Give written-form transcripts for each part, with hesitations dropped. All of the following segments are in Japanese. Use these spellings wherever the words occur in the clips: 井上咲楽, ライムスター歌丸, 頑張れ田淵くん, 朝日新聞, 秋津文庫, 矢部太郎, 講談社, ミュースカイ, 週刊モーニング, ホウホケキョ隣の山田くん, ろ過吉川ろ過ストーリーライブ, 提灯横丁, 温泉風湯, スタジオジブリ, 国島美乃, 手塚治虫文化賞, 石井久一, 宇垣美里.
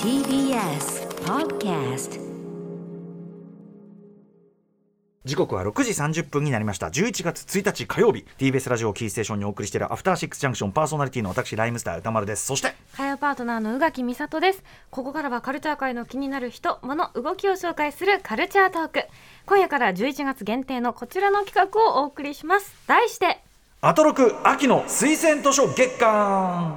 TBS Podcast。時刻は6時30分になりました。11月1日火曜日、 TBS ラジオキーステーションにお送りしているアフターシックスジャンクション、パーソナリティの私ライムスター歌丸です。そして火曜パートナーの宇垣美里です。ここからはカルチャー界の気になる人、物、動きを紹介するカルチャートーク。今夜から11月限定のこちらの企画をお送りします。題して、アトロク秋の推薦図書月間。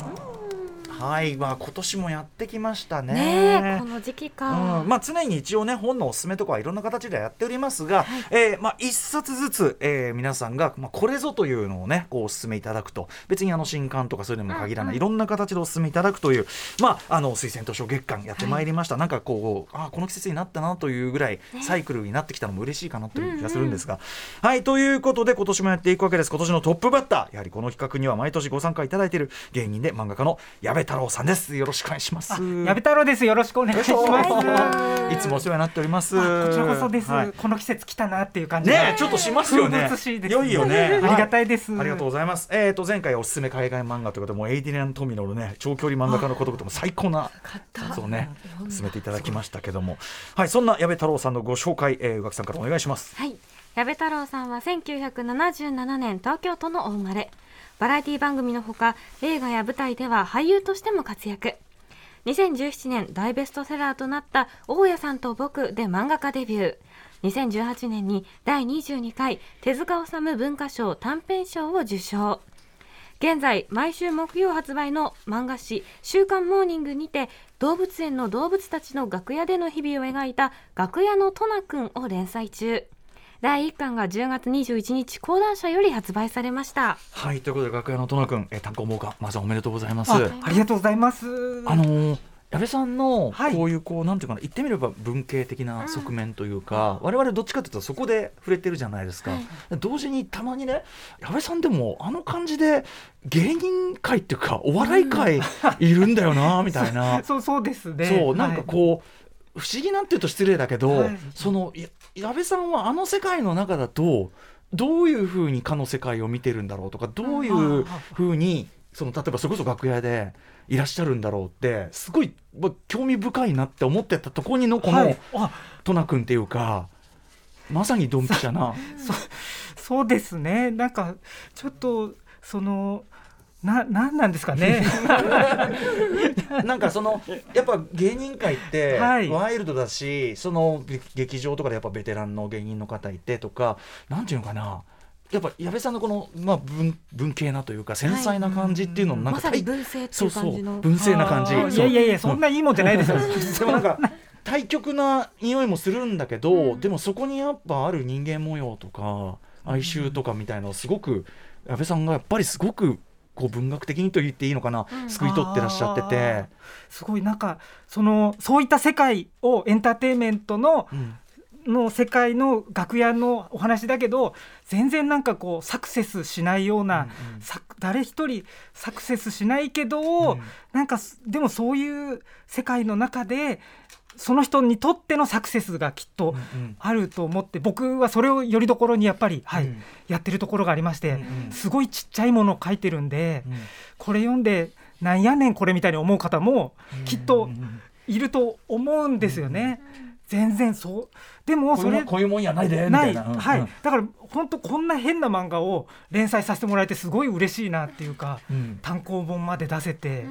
はい、まあ、今年もやってきましたね。この時期か、まあ、常に一応ね、本のおすすめとかいろんな形でやっておりますが、はい、まあ、一冊ずつ、皆さんが、まあ、これぞというのをね、こうおすすめいただくと、別に新刊とかそういうのも限らない、いろんな形でおすすめいただくという、まあ、推薦図書月間やってまいりました。はい、なんかこう、あ、この季節になったなというぐらいサイクルになってきたのも嬉しいかなという気がするんですが、はい、ということで今年もやっていくわけです。今年のトップバッター、やはりこの企画には毎年ご参加いただいている芸人で漫画家の矢部太郎さんです。よろしくお願いします。矢部太郎です。よろしくお願いします。いつもお世話になっております。こちらこそです。はい、この季節来たなっていう感じがね、ちょっとしますよね。良いよね。ありがたいです。ありがとうございます。前回おすすめ海外漫画ということで、もうエイディリアン・トミノのね、長距離漫画家のこととも最高なやつをね、進めていただきましたけども、はい、そんな矢部太郎さんのご紹介、宇垣さんからお願いします。はい、矢部太郎さんは1977年東京都のお生まれ。バラエティ番組のほか、映画や舞台では俳優としても活躍。2017年大ベストセラーとなった大家さんと僕で漫画家デビュー。2018年に第22回手塚治虫文化賞短編賞を受賞。現在毎週木曜発売の漫画誌週刊モーニングにて、動物園の動物たちの楽屋での日々を描いた楽屋のトナくんを連載中。第1巻が10月21日講談社より発売されました。はい、ということで楽屋のトナ君、単行本化まずおめでとうございます。 ありがとうございます。矢部さんのこういうこう、なんていうかな、言ってみれば文系的な側面というか、我々どっちかというとそこで触れてるじゃないですか。同時にたまにね、矢部さんでもあの感じで芸人界っていうかお笑い界いるんだよなみたいなそうですね。そう、なんかこう、不思議なんて言うと失礼だけど、はい、その矢部さんはあの世界の中だとどういうふうにかの世界を見てるんだろうとか、どういうふうにその、例えばそれこそ楽屋でいらっしゃるんだろうってすごい、ま、興味深いなって思ってたところにのこの、はい、トナ君っていうか、まさにドンピシャなそうですね。なんかちょっとそのなんですかねなんかそのやっぱ芸人界ってワイルドだし、はい、その劇場とかでやっぱベテランの芸人の方いてとか、なんていうのかな、やっぱ矢部さんのこの、まあ、文系なというか繊細な感じっていうのもなんか、はい、まさに文性っていう感じの、そうそう、文性な感じ。いやいやいや、そんないいもんじゃないですよでもなんか対極な匂いもするんだけど、でもそこにやっぱある人間模様とか哀愁とかみたいなのをすごく矢部さんがやっぱりすごくこう文学的にと言っていいのかな、すくい取ってらっしゃってて、すごいなんかそういった世界をエンターテインメントの世界の楽屋のお話だけど、全然なんかこうサクセスしないような、誰一人サクセスしないけど、なんかでもそういう世界の中でその人にとってのサクセスがきっとあると思って、僕はそれをよりどころにやっぱり、やってるところがありまして、すごいちっちゃいものを書いてるんで、これ読んでなんやねんこれみたいに思う方もきっといると思うんですよね。全然そうでもそれこういうもんやないでみたいな、はい、だから本当こんな変な漫画を連載させてもらえてすごい嬉しいなっていうか、単行本まで出せて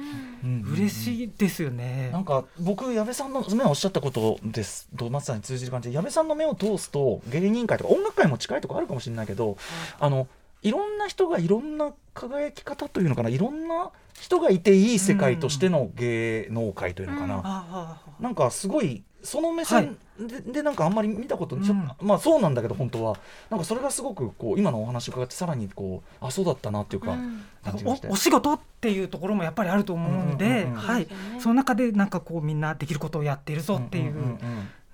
嬉しいですよね。なんか僕矢部さんの目をおっしゃったことですと松さんに通じる感じで、矢部さんの目を通すと芸人界とか音楽界も近いとこあるかもしれないけど、いろんな人がいろんな輝き方というのかな、いろんな人がいていい世界としての芸能界というのかな、なんかすごいその目線でなんかあんまり見たこと、まあそうなんだけど本当はなんかそれがすごくこう今のお話を伺ってさらにこうそうだったなっていうか、お仕事っていうところもやっぱりあると思うんで、はい、その中でなんかこうみんなできることをやっているぞっていう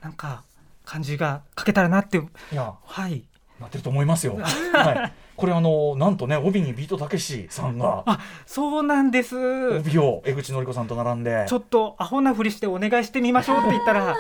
なんか感じがかけたらなって、はい、なってると思いますよはいこれなんとね帯にビートたけしさんが、あ、そうなんです、帯を江口のり子さんと並んでちょっとアホなふりしてお願いしてみましょうって言ったら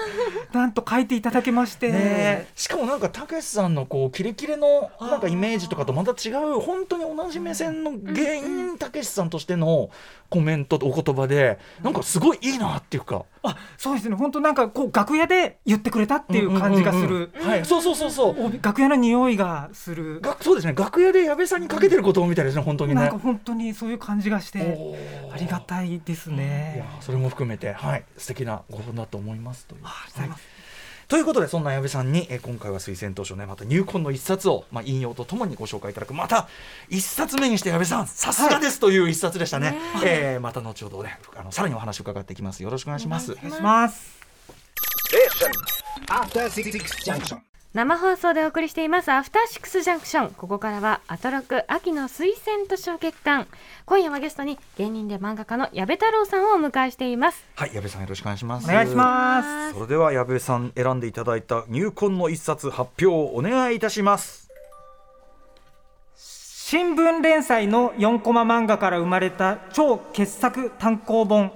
なんと書いていただけまして、ね、しかもなんかたけしさんのこうキレキレのなんかイメージとかとまた違う本当に同じ目線の芸人たけしさんとしてのコメントとお言葉でなんかすごいいいなっていうか、あ、そうですね、本当なんかこう楽屋で言ってくれたっていう感じがする、はい、そうそうそうそう、楽屋の匂いがする、そうですね、楽屋で矢部さんにかけてることみたいですね、本当にね、なんか本当にそういう感じがしてありがたいですね、いやそれも含めて、はい、素敵なご本だと思いますという、はい、ということでそんな矢部さんに今回は推薦当初ねまた入魂の一冊を、まあ、引用とともにご紹介いただく、また一冊目にして矢部さんさすがですという一冊でしたね、はい、また後ほどねさらにお話を伺っていきます、よろしくお願いします。お願いします。生放送でお送りしていますアフターシックスジャンクション、ここからはアトロク秋の推薦図書月間、今夜はゲストに芸人で漫画家の矢部太郎さんをお迎えしています。はい、矢部さんよろしくお願いします。お願いします。それでは矢部さん選んでいただいた入魂の一冊発表をお願いいたします。新聞連載の4コマ漫画から生まれた超傑作単行本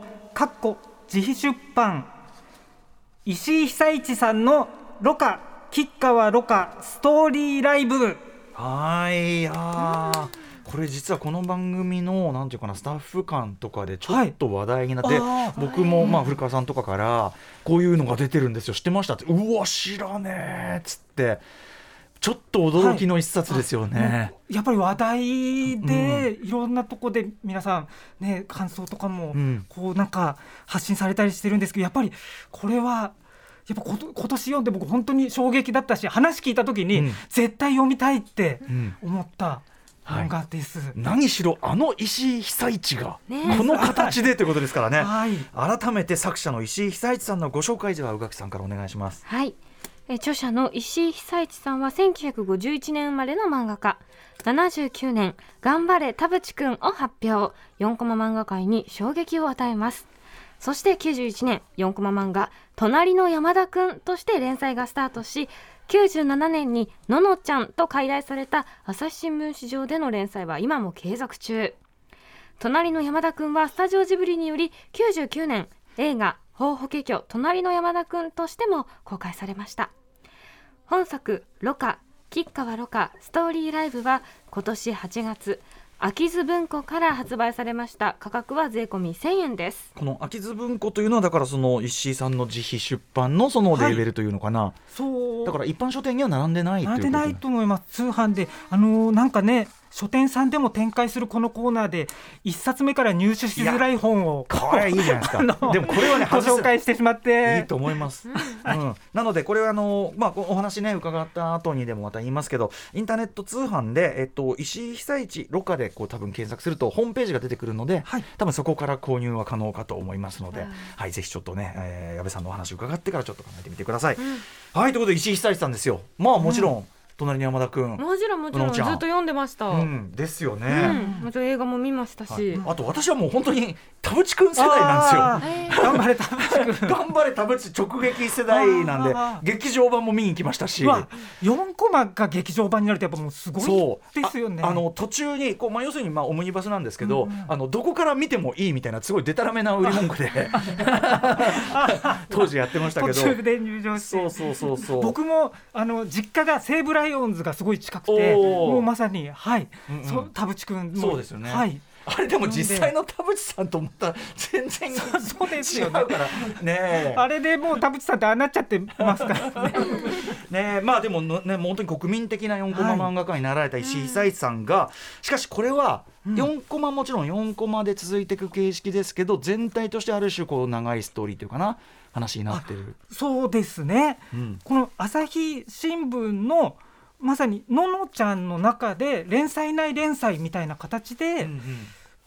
自費出版、石井久一さんのろ過吉川ろ過ストーリーライブ。はい、やこれ実はこの番組のなんていうかなスタッフ間とかでちょっと話題になって、はい、僕もまあ古川さんとかからこういうのが出てるんですよ知ってましたって、うわ知らねえっつってちょっと驚きの一冊ですよね、はい、やっぱり話題でいろんなとこで皆さん、ね、感想とかもこうなんか発信されたりしてるんですけど、やっぱりこれはやっぱ今年読んで僕本当に衝撃だったし、話聞いた時に絶対読みたいって思った漫画です、はい、何しろあの石井久一がこの形でということですからね、はい、改めて作者の石井久一さんのご紹介では宇垣さんからお願いします。はい、著者の石井久一さんは1951年生まれの漫画家、79年頑張れ田淵くんを発表、4コマ漫画界に衝撃を与えます。そして91年4コマ漫画隣の山田くんとして連載がスタートし、97年にののちゃんと改題された朝日新聞紙上での連載は今も継続中。隣の山田くんはスタジオジブリにより99年映画ホウホケキョ隣の山田くんとしても公開されました。本作ろ過吉川ろ過ストーリーライブは今年8月秋津文庫から発売されました。価格は税込み1000円です。この秋津文庫というのはだからその石井さんの自費出版のそのレーベルというのかな、はい、そうだから一般書店には並んでないということで、並んでないと思います。通販でなんかね書店さんでも展開するこのコーナーで1冊目から入手しづらい本をこれいいじゃないですかでもこれはねご紹介してしまっていいと思います、うん、なのでこれはまあ、お話ね伺った後にでもまた言いますけど、インターネット通販で、石井久一ろ過でこう多分検索するとホームページが出てくるので、はい、多分そこから購入は可能かと思いますので、はいはい、ぜひちょっとね、矢部さんのお話伺ってからちょっと考えてみてください、うん、はい、ということで石井久一さんですよ。まあもちろん、うん、隣の山田くんもちろんずっと読んでました、うん、ですよね、うん、もちろん映画も見ましたし、はい、あと私はもう本当に田淵くん世代なんですよ、頑張れ田淵くん頑張れ田淵直撃世代なんで劇場版も見に行きましたし、4コマが劇場版になるとやっぱもうすごいですよね。途中にこう、まあ、要するにまあオムニバスなんですけど、うん、どこから見てもいいみたいなすごいデタラメな売り文句で当時やってましたけど、途中で入場して、そう僕も実家が西武ライオンズがすごい近くて、もうまさに、はい、うんうん、田淵くんそうですよね、はい、あれでも実際の田淵さんと思ったら全然そうですよね、違うからね、あれでもう田淵さんってああなっちゃってますからねねえ、まあでもねもう本当に国民的な4コマ漫画家になられた石井久一さんが、しかしこれは4コマもちろん4コマで続いていく形式ですけど、全体としてある種こう長いストーリーというかな話になってる。そうですね、うん、この朝日新聞のまさにののちゃんの中で連載内連載みたいな形で、うんうん、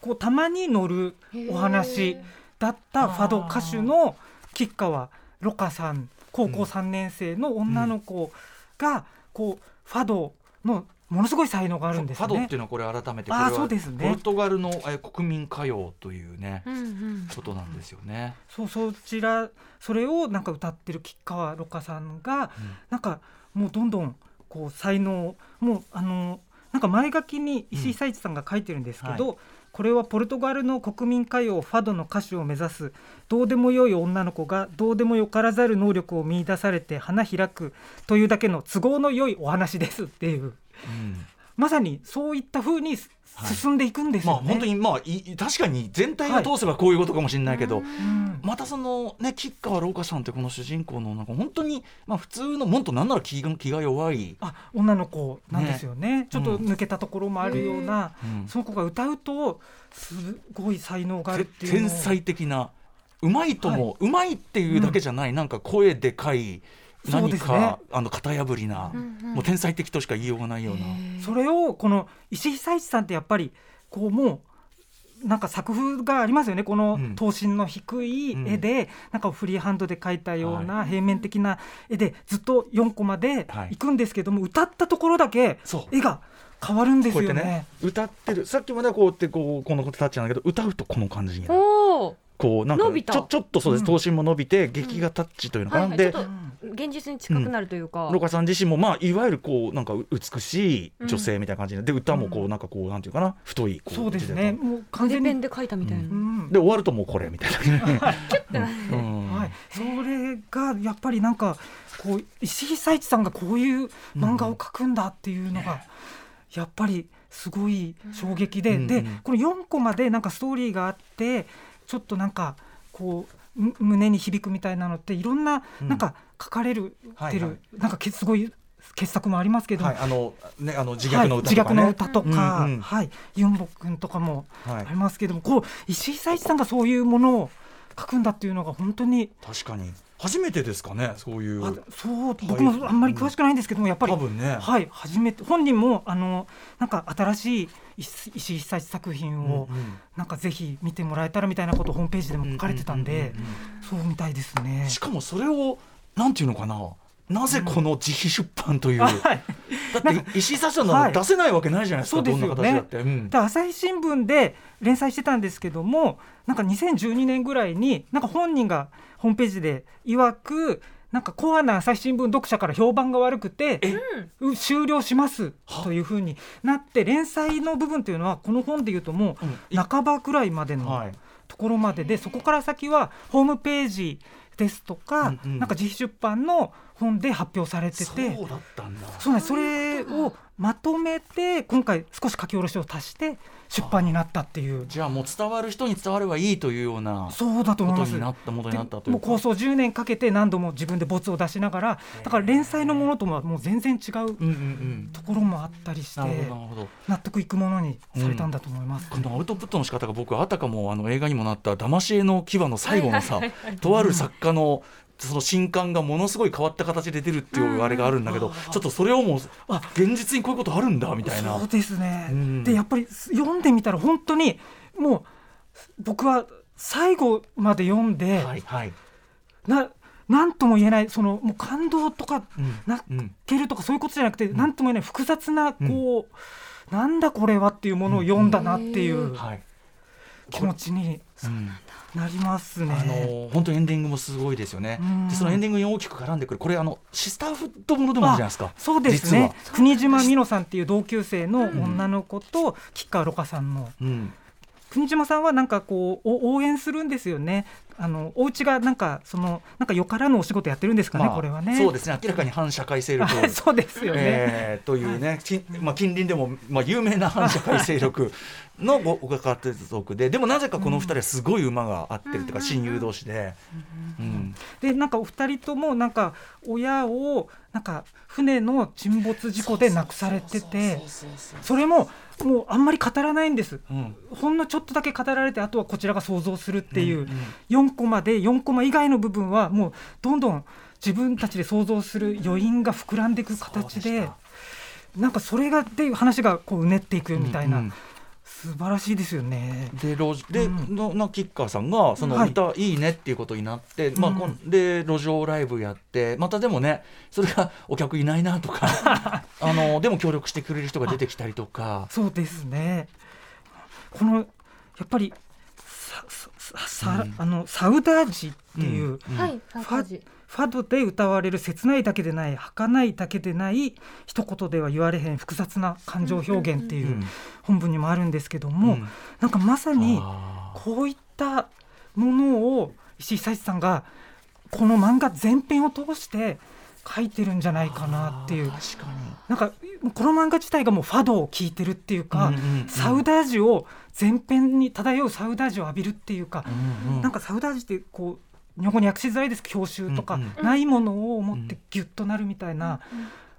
こうたまに載るお話だったファド歌手の吉川ろ過さん、高校3年生の女の子がこうファドのものすごい才能があるんですね。ファドっていうのはこれ改めてこれはポルトガルの国民歌謡というね、うんうん、ことなんですよね。そちらそれをなんか歌ってる吉川ろ過さんが、うん、なんかもうどんどんこう才能もなんか前書きに石井久一さんが書いてるんですけど、はい、これはポルトガルの国民歌謡ファドの歌手を目指すどうでもよい女の子がどうでもよからざる能力を見出されて花開くというだけの都合のよいお話ですっていう、うん、まさにそういった風に進んでいくんですよね、はい、まあ、本当に、まあ、確かに全体を通せばこういうことかもしれないけど、はい、またそのね吉川廊下さんってこの主人公のなんか本当に、まあ、普通のもっとなんなら気が弱い女の子なんですよ ねちょっと抜けたところもあるような、うん、その子が歌うとすごい才能があるっていう天才的なうまいとも、はい、うまいっていうだけじゃない、うん、なんか声でかい何か、ね、型破りな、うんうん、もう天才的としか言いようがないような、それをこの石井久一さんってやっぱりこうもうなんか作風がありますよね。この等身の低い絵で、うん、なんかフリーハンドで描いたような平面的な絵でずっと4コマでいくんですけども、はい、歌ったところだけ絵が変わるんですよね。こうやってね歌ってるさっきまではこうやってこのタッチなんだけど歌うとこの感じになる。おーこうなんか伸びたちょっとそうです、うん、頭身も伸びて劇画タッチというのかな、はいはい、でちょっと現実に近くなるというか、うん、ロカさん自身も、まあ、いわゆるこうなんか美しい女性みたいな感じで、うん、で歌もこうなんかこうなんていうかな太いこうそうですねもう完全にで書いたみたいな、うん、で終わるともうこれみたいなキュッてなる、うんはい、それがやっぱりなんかこう石井久一さんがこういう漫画を描くんだっていうのが、うんね、やっぱりすごい衝撃で、うん、でこの4コマでなんかストーリーがあってちょっとなんかこう胸に響くみたいなのっていろんななんか書かれる、うんはいはい、なんかすごい傑作もありますけど、はいね、自虐の歌とか、ねはい、自虐の歌とか、うんうんはい、ユンボ君とかもありますけども、はい、こう石井久一さんがそういうものを書くんだっていうのが本当に確かに初めてですかねそういうそう僕もあんまり詳しくないんですけどもやっぱり多分、ねはい、初めて本人もなんか新しい石井久一作品を、うんうん、なんかぜひ見てもらえたらみたいなことをホームページでも書かれてたんで、うんうんうんうん、そうみたいですね。しかもそれをなんていうのかななぜこの自費出版という、うんはい、だって石井久一さんの出せないわけないじゃないですか、はい、どんな形だって、うん、だ朝日新聞で連載してたんですけどもなんか2012年ぐらいになんか本人がホームページで曰くなんかコアな朝日新聞読者から評判が悪くて終了しますというふうになって連載の部分というのはこの本でいうともう半ばくらいまでのところまでで、そこから先はホームページですとか、うんうん、なんか自費出版の本で発表されててそうだったんだそうなんです。それをまとめて今回少し書き下ろしを足して出版になったっていう。じゃあもう伝わる人に伝わればいいというようなそうだと思います。もう構想10年かけて何度も自分で没を出しながらだから連載のものとはもう全然違うところもあったりして、うんうんうん、なるほど納得いくものにされたんだと思います、うん、このアウトプットの仕方が僕あたかも映画にもなっただまし絵の牙の最後のさとある作家のその新刊がものすごい変わった形で出るっていうあれがあるんだけど、うん、ちょっとそれをもう現実にこういうことあるんだみたいなそうですね、うん、でやっぱり読んでみたら本当にもう僕は最後まで読んで、はいはい、なんとも言えないそのもう感動とか泣けるとかそういうことじゃなくて、うん、なんとも言えない複雑なこう、うん、なんだこれはっていうものを読んだなっていう気持ちになりますね。本当エンディングもすごいですよね。でそのエンディングに大きく絡んでくるこれシスターフッドものでもあるじゃないですか。そうですね国島美乃さんっていう同級生の女の子と吉川ろかさんの、うん、国島さんはなんかこう応援するんですよね。お家がなんかよからぬお仕事やってるんですかね、まあ、これはねそうですね明らかに反社会勢力そうですよね、というね、はいまあ、近隣でも、まあ、有名な反社会勢力のご家族ででもなぜかこの2人はすごい馬が合ってるというか、うん、親友同士で、うんうん、でなんかお二人ともなんか親をなんか船の沈没事故で亡くされててそれももうあんまり語らないんです、うん、ほんのちょっとだけ語られてあとはこちらが想像するっていう、うんうん4コマで4コマ以外の部分はもうどんどん自分たちで想像する余韻が膨らんでいく形でなんかそれがで話がこううねっていくみたいな、うんうん、素晴らしいですよね。で、うん、のキッカーさんがその歌いいねっていうことになって、はいまあ、で路上ライブやってまたでもねそれがお客いないなとかでも協力してくれる人が出てきたりとかそうですねこのやっぱりサウダージっていうファドで歌われる切ないだけでない儚いだけでない一言では言われへん複雑な感情表現っていう本文にもあるんですけども、なんかまさにこういったものを石井久志さんがこの漫画全編を通して書いてるんじゃないかなっていう。確かになんかこの漫画自体がもうファドを聴いてるっていうか、サウダージを全編に漂うサウダージを浴びるっていうか、なんかサウダージってこう日本語に訳しづらいですけど郷愁とか、ないものを持ってギュッとなるみたいな、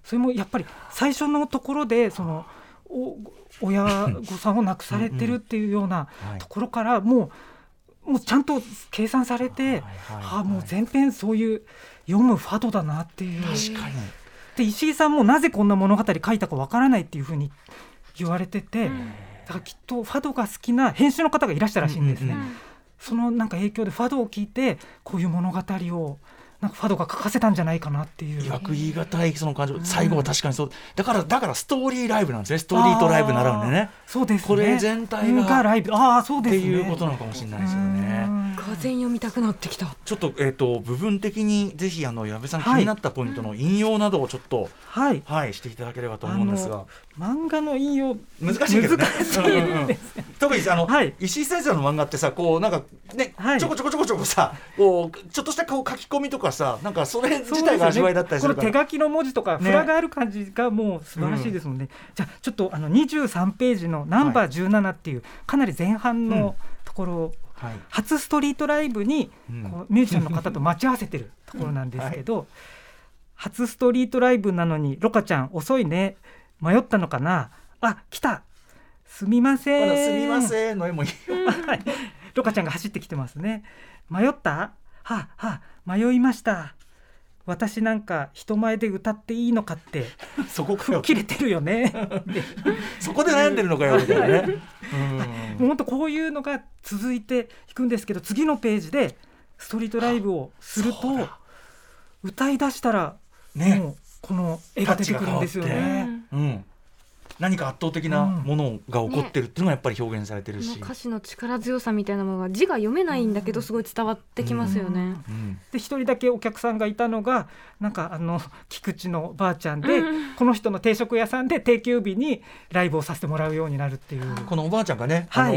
それもやっぱり最初のところでその親御さんを亡くされてるっていうようなところからもうちゃんと計算されて、もう全編そういう読むファドだなっていう。確かにで石井さんもなぜこんな物語書いたかわからないっていうふうに言われてて、だからきっとファドが好きな編集の方がいらしたらしいんですね、そのなんか影響でファドを聞いてこういう物語をなんかファドが書かせたんじゃないかなっていう。言い難いその感情、最後は確かにそうだからストーリーライブなんですね。ストーリーとライブ習うんでね。そうですね、これ全体がライブそうですねっていうことなのかもしれないですよね。完全読みたくなってきた。ちょっと、部分的にぜひ矢部さん気になったポイントの引用などをちょっと、していただければと思うんですが、漫画の引用難しいけどね、特に石井先生の漫画ってさ、こうなんかね、ちょこちょこさ、こうちょっとしたこう書き込みとかさ、なんかそれ自体が味わいだったりするから、ね、この手書きの文字とかフラがある感じがもう素晴らしいですもんね、じゃあちょっと23ページのナンバー17っていう、かなり前半のところを、初ストリートライブにこうミュージシャンの方と待ち合わせてるところなんですけど、初ストリートライブなのにロカちゃん遅いね、迷ったのかな、あ来た、すみません、まだすみませんの絵もいいよ、ロカちゃんが走ってきてますね。迷った、はあ、はあ、迷いました、私なんか人前で歌っていいのかって、そこかよ切れてるよねそこで悩んでるのかよみたいなねもう本当こういうのが続いていくんですけど、次のページでストリートライブをすると歌い出したら、もうこの絵が出てくるんですよね、何か圧倒的なものが起こってるっていうのがやっぱり表現されてるし、歌詞の力強さみたいなものが字が読めないんだけどすごい伝わってきますよね、で一人だけお客さんがいたのがなんか菊池のばあちゃんで、この人の定食屋さんで定休日にライブをさせてもらうようになるっていう、このおばあちゃんがね、勘違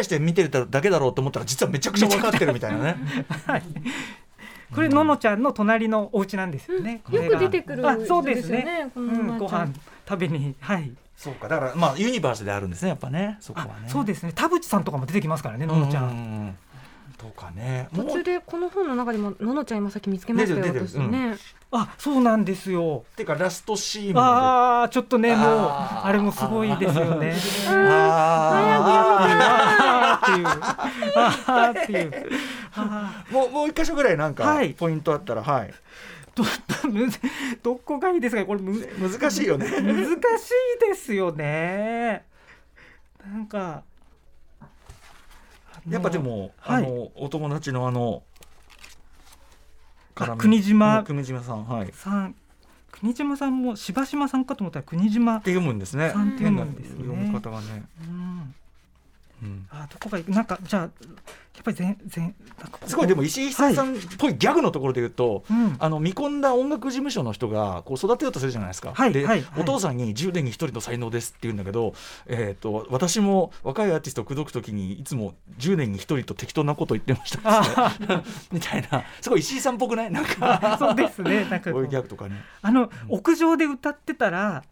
いして見てるだけだろうと思ったら実はめちゃくちゃ分かってるみたいなねこれののちゃんの隣のお家なんですよね、よく出てくるそうですね、ご飯食べに、そうか、だからユニバースであるんですね、やっぱね、そこはね。そうですね、田淵さんとかも出てきますからね、ののちゃんとかね。途中でこの本の中でもののちゃん今さっき見つけましたよ、私ね。そうなんですよ。てかラストシーンもちょっとね、もうあれもすごいですよね。もう一箇所ぐらいなんかポイントあったら、どこがいいですか、これ難しいよね難しいですよね。なんかやっぱでも、お友達の国島さん、国島さんも柴島さんかと思ったら国島って読むんですね、変な読み方がね、どこがいい、なんかじゃあやっぱりすごいでも石井久志さんっぽいギャグのところで言うと、見込んだ音楽事務所の人がこう育てようとするじゃないですか、でお父さんに10年に1人の才能ですって言うんだけど、私も若いアーティストを口説くときにいつも10年に1人と適当なこと言ってましたみたいな、すごい石井さんっぽくない、なんかそうですね、なんかこういうギャグとかね、屋上で歌ってたら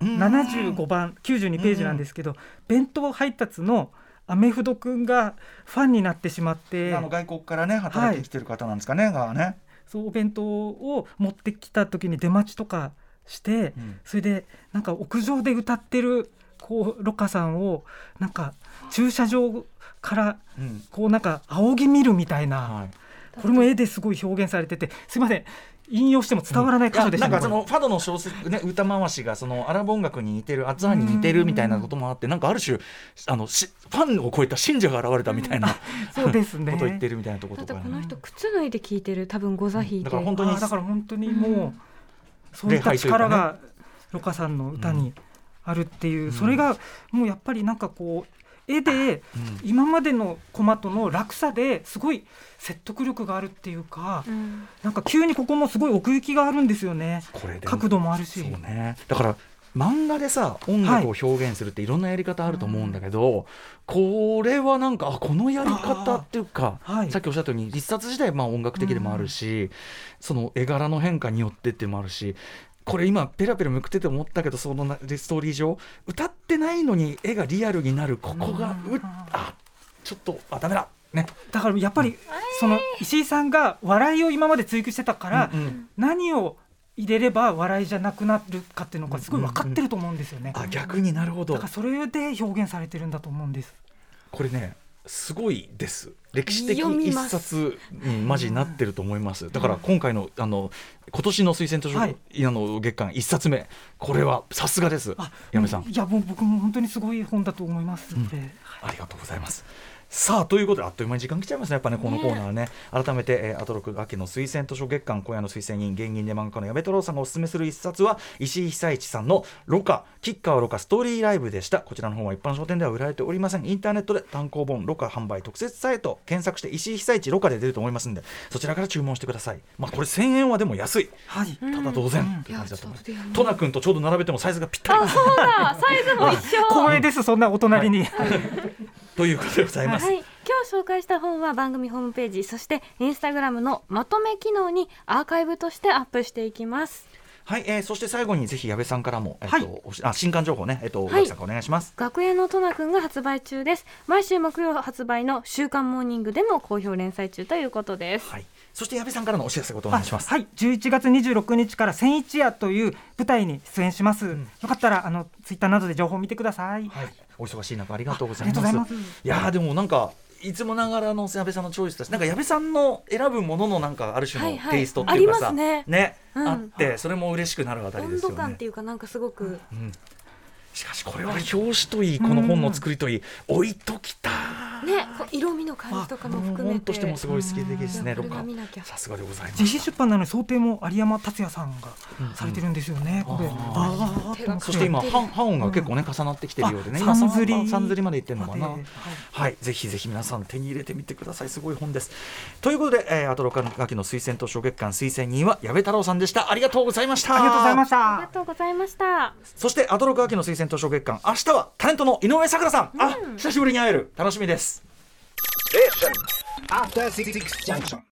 75番92ページなんですけど、弁当配達のアメフド君がファンになってしまって、外国からね働いてきてる方なんですかね、がね、そうお弁当を持ってきた時に出待ちとかして、それでなんか屋上で歌ってるこうロカさんをなんか駐車場からこうなんか仰ぎ見るみたいな、これも絵ですごい表現されてて、すいません引用しても伝わらない箇所でしたね。なんかそのファドの小説、歌回しがそのアラブ音楽に似てる、アツアンに似てるみたいなこともあって、なんかある種ファンを超えた信者が現れたみたいなそうですねことを言ってるみたいなところとか、ね、この人靴脱いで聴いてる、多分ゴザ弾いて、だから本当にもうそういった力がロカさんの歌にあるっていう、それがもうやっぱりなんかこう絵で今までのコマとの落差ですごい説得力があるっていうか、うん、なんか急にここもすごい奥行きがあるんですよね。これで角度もあるし、そうね、だから漫画でさ音楽を表現するっていろんなやり方あると思うんだけど、はい、これはなんかこのやり方っていうか、はい、さっきおっしゃったように一冊自体まあ音楽的でもあるし、うん、その絵柄の変化によってってもあるし、これ今ペラペラめくってて思ったけど、そのストーリー上歌ってないのに絵がリアルになる、ここがちょっとダメだね、だからやっぱり、うん、その石井さんが笑いを今まで追求してたから、うんうん、何を入れれば笑いじゃなくなるかっていうのがすごい分かってると思うんですよね、うんうんうん、あ、逆になるほど、だからそれで表現されてるんだと思うんです。これねすごいです、歴史的一冊マジになってると思います。だから今回 今年の推薦図書、はい、月間1冊目これはさすがです、矢部さん。いやもう僕も本当にすごい本だと思いますので、うん、ありがとうございます。さあということであっという間に時間来ちゃいますね、やっぱねこのコーナーね、改めて、アトロク秋の推薦図書月間、今夜の推薦人芸人で漫画家の矢部太郎さんがおすすめする一冊は石井久一さんのろ過吉川ろ過ストーリーライブでした。こちらの本は一般書店では売られておりません。インターネットで単行本ろ過販売特設サイト検索して石井久一ろ過で出ると思いますので、そちらから注文してください。まあこれ1000円はでも安い、はい、ただ同然、うん、っていう感じだと思います。トナ君とちょうど並べてもサイズがぴったり。あ、そうだサイズも一緒光栄です、そんなお隣に、はいはい、ということでございます、はい。今日紹介した本は番組ホームページ、そしてインスタグラムのまとめ機能にアーカイブとしてアップしていきます。はい、そして最後にぜひ矢部さんからも、はい、あ、新刊情報ね、はい、矢部さんお願いします。学園のトナ君が発売中です。毎週木曜発売の週刊モーニングでも好評連載中ということです、はい。そして矢部さんからのお知らせことお願いします。はい、11月26日から千一夜という舞台に出演します、うん、よかったらツイッターなどで情報を見てください、はい。お忙しい中ありがとうございます。いやでもなんかいつもながらの矢部さんのチョイスだし、なんか矢部さんの選ぶもののなんかある種のテイストっていうかさ、はいはい、ありますね、ね、うん、あってそれも嬉しくなるあたりですよね。温度感っていうかなんかすごく、うん、しかしこれは表紙といい、この本の作りといい、うん、置いときたね、色味の感じとかも含めて本としてもすごい好き的ですね。さすがでございます。自費出版なのに想定も有山達也さんがされてるんですよね、うんうん、これあ、そして今版音が結構ね重なってきてるようでね、今3刷りまでいってるのかな、はいはい、ぜひぜひ皆さん手に入れてみてください。すごい本です。ということで、アトロク秋の推薦図書月間推薦人は矢部太郎さんでした。ありがとうございました。ありがとうございました。ありがとうございました。そしてアトロク秋の推薦図書月間、明日はタレントの井上咲楽さん、うん、あ、久しぶりに会える、楽しみです。 After 66 junction